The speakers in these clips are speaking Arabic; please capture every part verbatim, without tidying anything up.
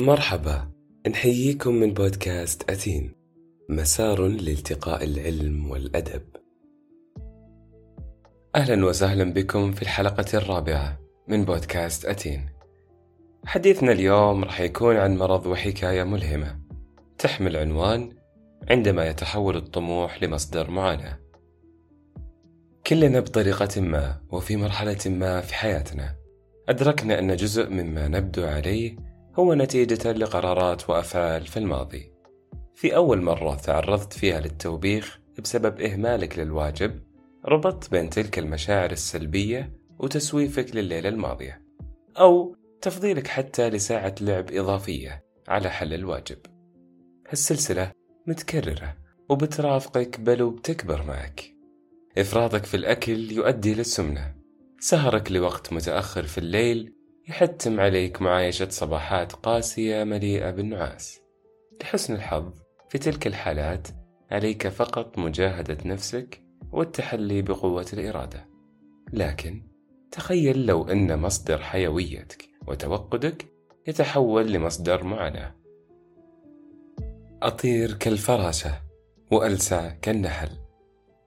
مرحبا، نحييكم من بودكاست أتين، مسار لالتقاء العلم والأدب. أهلا وسهلا بكم في الحلقة الرابعة من بودكاست أتين. حديثنا اليوم راح يكون عن مرض وحكاية ملهمة تحمل عنوان عندما يتحول الطموح لمصدر معاناة. كلنا بطريقة ما وفي مرحلة ما في حياتنا أدركنا أن جزء مما نبدو عليه هو نتيجة لقرارات وأفعال في الماضي. في أول مرة تعرضت فيها للتوبيخ بسبب إهمالك للواجب، ربطت بين تلك المشاعر السلبية وتسويفك لليلة الماضية أو تفضيلك حتى لساعة لعب إضافية على حل الواجب. هالسلسلة متكررة وبترافقك بل وبتكبر معك. إفراطك في الأكل يؤدي للسمنة، سهرك لوقت متأخر في الليل يحتم عليك معايشة صباحات قاسية مليئة بالنعاس. لحسن الحظ في تلك الحالات عليك فقط مجاهدة نفسك والتحلي بقوة الإرادة. لكن تخيل لو أن مصدر حيويتك وتوقدك يتحول لمصدر معاناة. أطير كالفراشة وألسع كالنحل،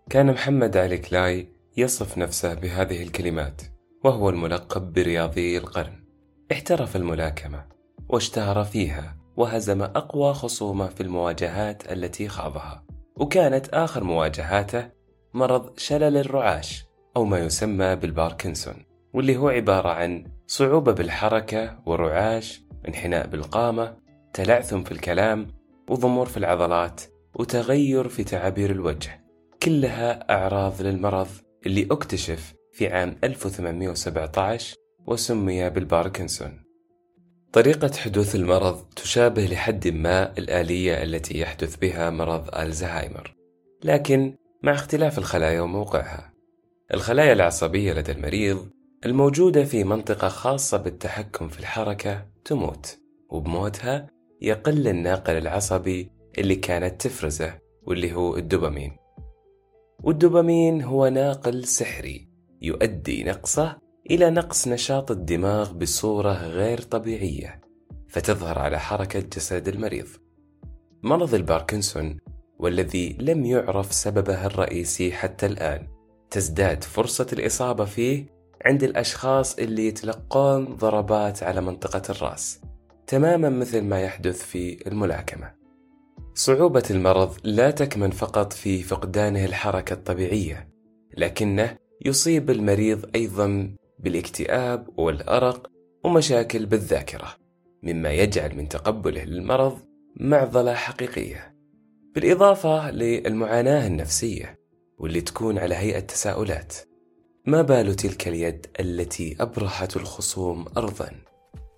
كان محمد علي كلاي يصف نفسه بهذه الكلمات، وهو الملقب برياضي القرن. احترف الملاكمة واشتهر فيها، وهزم أقوى خصومه في المواجهات التي خاضها، وكانت آخر مواجهاته مرض شلل الرعاش أو ما يسمى بالباركنسون، واللي هو عبارة عن صعوبة بالحركة ورعاش، انحناء بالقامة، تلعثم في الكلام، وضمور في العضلات، وتغير في تعابير الوجه، كلها أعراض للمرض اللي اكتشف في عام ألف وثمانمئة وسبعة عشر وسمي بالباركنسون. طريقة حدوث المرض تشابه لحد ما الآلية التي يحدث بها مرض الزهايمر، لكن مع اختلاف الخلايا وموقعها. الخلايا العصبية لدى المريض الموجودة في منطقة خاصة بالتحكم في الحركة تموت، وبموتها يقل الناقل العصبي اللي كانت تفرزه واللي هو الدوبامين. والدوبامين هو ناقل سحري يؤدي نقصه إلى نقص نشاط الدماغ بصورة غير طبيعية، فتظهر على حركة جسد المريض. مرض الباركنسون، والذي لم يعرف سببه الرئيسي حتى الآن، تزداد فرصة الإصابة فيه عند الأشخاص اللي يتلقون ضربات على منطقة الرأس، تماما مثل ما يحدث في الملاكمة. صعوبة المرض لا تكمن فقط في فقدانه الحركة الطبيعية، لكنه يصيب المريض أيضا بالاكتئاب والأرق ومشاكل بالذاكرة، مما يجعل من تقبله للمرض معضلة حقيقية، بالإضافة للمعاناة النفسية واللي تكون على هيئة تساؤلات. ما بال تلك اليد التي أبرحت الخصوم أرضا،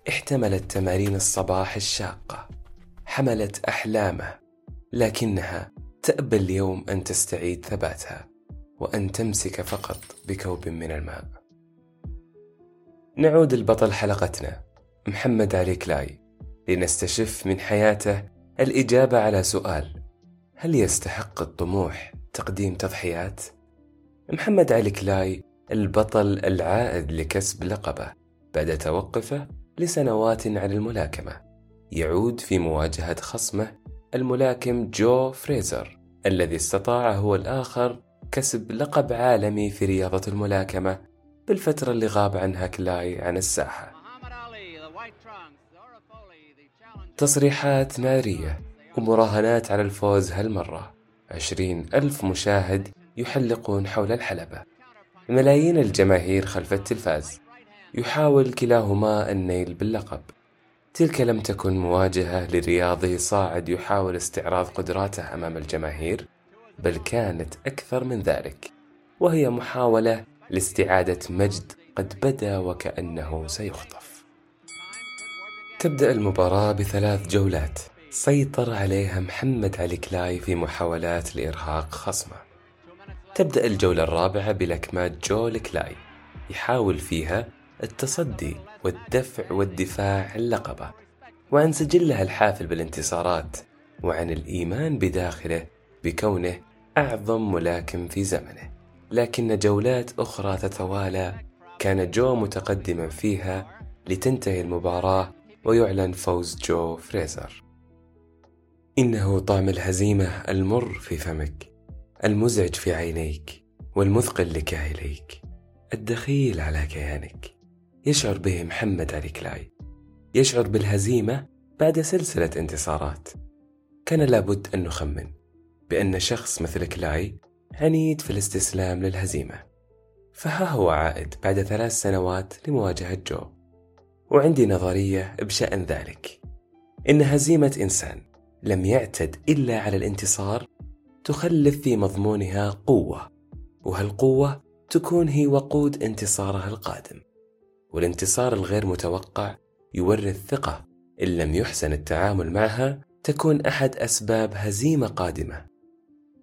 احتملت تمارين الصباح الشاقة، حملت أحلامه، لكنها تأبى اليوم أن تستعيد ثباتها وأن تمسك فقط بكوب من الماء. نعود لبطل حلقتنا محمد علي كلاي لنستشف من حياته الإجابة على سؤال: هل يستحق الطموح تقديم تضحيات؟ محمد علي كلاي البطل العائد لكسب لقبه بعد توقفه لسنوات عن الملاكمة، يعود في مواجهة خصمه الملاكم جو فريزر، الذي استطاع هو الآخر كسب لقب عالمي في رياضة الملاكمة بالفترة اللي غاب عنها كلاي عن الساحة. تصريحات نارية ومراهنات على الفوز هالمرة، عشرين ألف مشاهد يحلقون حول الحلبة، ملايين الجماهير خلف التلفاز، يحاول كلاهما النيل باللقب. تلك لم تكن مواجهة لرياضي صاعد يحاول استعراض قدراته أمام الجماهير، بل كانت أكثر من ذلك، وهي محاولة لاستعادة مجد قد بدا وكأنه سيخطف. تبدأ المباراة بثلاث جولات سيطر عليها محمد علي كلاي في محاولات لإرهاق خصمه. تبدأ الجولة الرابعة بلكمات جو لكلاي يحاول فيها التصدي والدفع والدفاع عن لقبه وعن سجله الحافل بالانتصارات وعن الإيمان بداخله بكونه أعظم ملاكم في زمنه. لكن جولات أخرى تتوالى كان جو متقدما فيها لتنتهي المباراة ويعلن فوز جو فريزر. إنه طعم الهزيمة المر في فمك، المزعج في عينيك، والمثقل لكاهليك، الدخيل على كيانك. يشعر به محمد علي كلاي، يشعر بالهزيمة بعد سلسلة انتصارات. كان لابد أن نخمن بأن شخص مثل كلاي عنيد في الاستسلام للهزيمة، فها هو عائد بعد ثلاث سنوات لمواجهة جو. وعندي نظرية بشأن ذلك، إن هزيمة إنسان لم يعتد إلا على الانتصار تخلف في مضمونها قوة، وهالقوة تكون هي وقود انتصارها القادم. والانتصار الغير متوقع يورث ثقة إن لم يحسن التعامل معها تكون أحد أسباب هزيمة قادمة،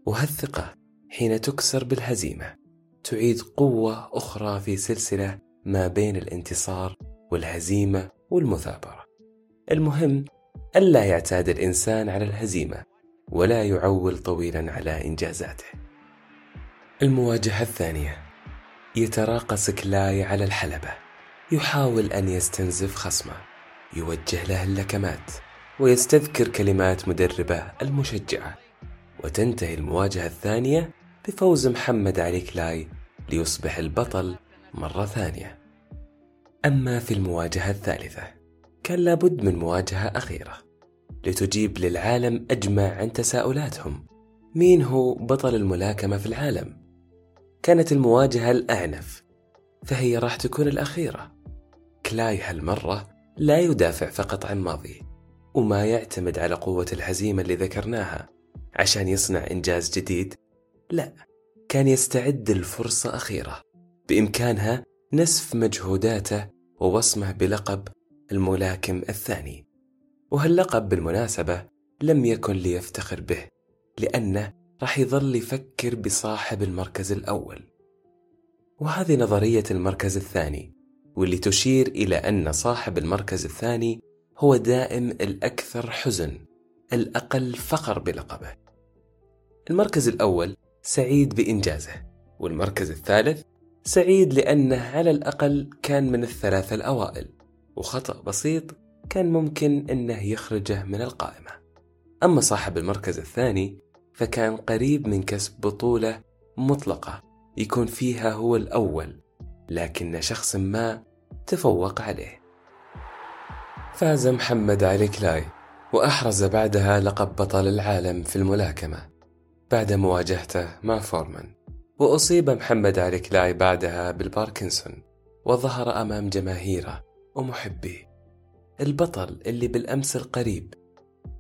وهالثقة حين تكسر بالهزيمة تعيد قوة أخرى في سلسلة ما بين الانتصار والهزيمة والمثابرة. المهم ألا يعتاد الإنسان على الهزيمة ولا يعول طويلا على إنجازاته. المواجهة الثانية، يتراقص كلاي على الحلبة، يحاول أن يستنزف خصمه، يوجه له اللكمات ويستذكر كلمات مدربه المشجعة. وتنتهي المواجهة الثانية بفوز محمد علي كلاي ليصبح البطل مرة ثانية. أما في المواجهة الثالثة، كان لابد من مواجهة أخيرة لتجيب للعالم أجمع عن تساؤلاتهم: مين هو بطل الملاكمة في العالم؟ كانت المواجهة الأعنف، فهي راح تكون الأخيرة. كلاي هالمرة لا يدافع فقط عن ماضيه، وما يعتمد على قوة الهزيمة اللي ذكرناها عشان يصنع إنجاز جديد. لا، كان يستعد الفرصة أخيرة بإمكانها نسف مجهوداته ووصمه بلقب الملاكم الثاني. وهاللقب بالمناسبة لم يكن ليفتخر به، لأنه راح يظل يفكر بصاحب المركز الأول. وهذه نظرية المركز الثاني، واللي تشير إلى أن صاحب المركز الثاني هو دائم الأكثر حزن، الأقل فخر بلقبه. المركز الأول سعيد بإنجازه، والمركز الثالث سعيد لأنه على الأقل كان من الثلاثة الأوائل، وخطأ بسيط كان ممكن أنه يخرجه من القائمة. أما صاحب المركز الثاني فكان قريب من كسب بطولة مطلقة يكون فيها هو الأول، لكن شخص ما تفوق عليه. فاز محمد علي كلاي، وأحرز بعدها لقب بطل العالم في الملاكمة بعد مواجهته مع فورمان. وأصيب محمد علي كلاي بعدها بالباركنسون، وظهر أمام جماهيره ومحبيه. البطل اللي بالأمس القريب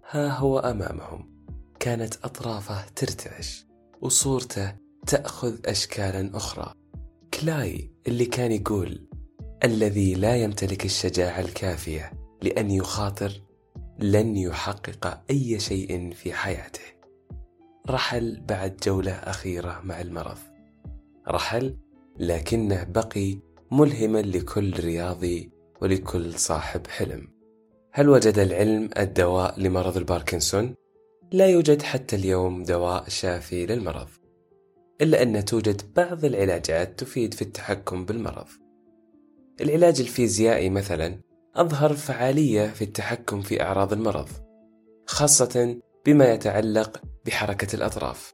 ها هو أمامهم، كانت أطرافه ترتعش وصورته تأخذ أشكالا أخرى. كلاي اللي كان يقول: الذي لا يمتلك الشجاعة الكافية لأن يخاطر لن يحقق أي شيء في حياته. رحل بعد جولة أخيرة مع المرض، رحل لكنه بقي ملهما لكل رياضي ولكل صاحب حلم. هل وجد العلم الدواء لمرض الباركنسون؟ لا يوجد حتى اليوم دواء شافي للمرض، إلا أن توجد بعض العلاجات تفيد في التحكم بالمرض. العلاج الفيزيائي مثلا أظهر فعالية في التحكم في أعراض المرض، خاصة بما يتعلق بحركة الأطراف.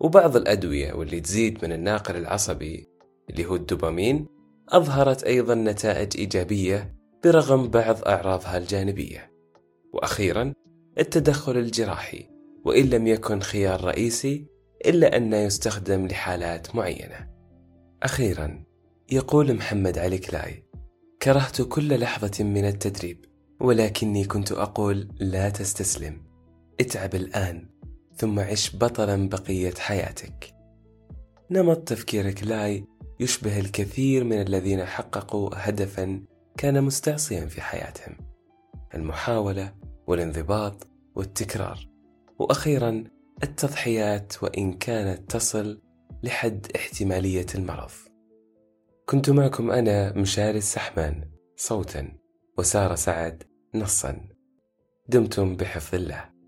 وبعض الأدوية واللي تزيد من الناقل العصبي اللي هو الدوبامين أظهرت أيضا نتائج إيجابية برغم بعض أعراضها الجانبية. وأخيرا التدخل الجراحي، وإن لم يكن خيار رئيسي إلا أنه يستخدم لحالات معينة. أخيرا يقول محمد علي كلاي: كرهت كل لحظة من التدريب، ولكني كنت أقول لا تستسلم، اتعب الآن ثم عش بطلا بقية حياتك. نمط تفكير كلاي يشبه الكثير من الذين حققوا هدفا كان مستعصيا في حياتهم: المحاولة والانضباط والتكرار، وأخيرا التضحيات وإن كانت تصل لحد احتمالية المرض. كنت معكم أنا مشاري السحمان صوتا، وسارة سعد نصا. دمتم بحفظ الله.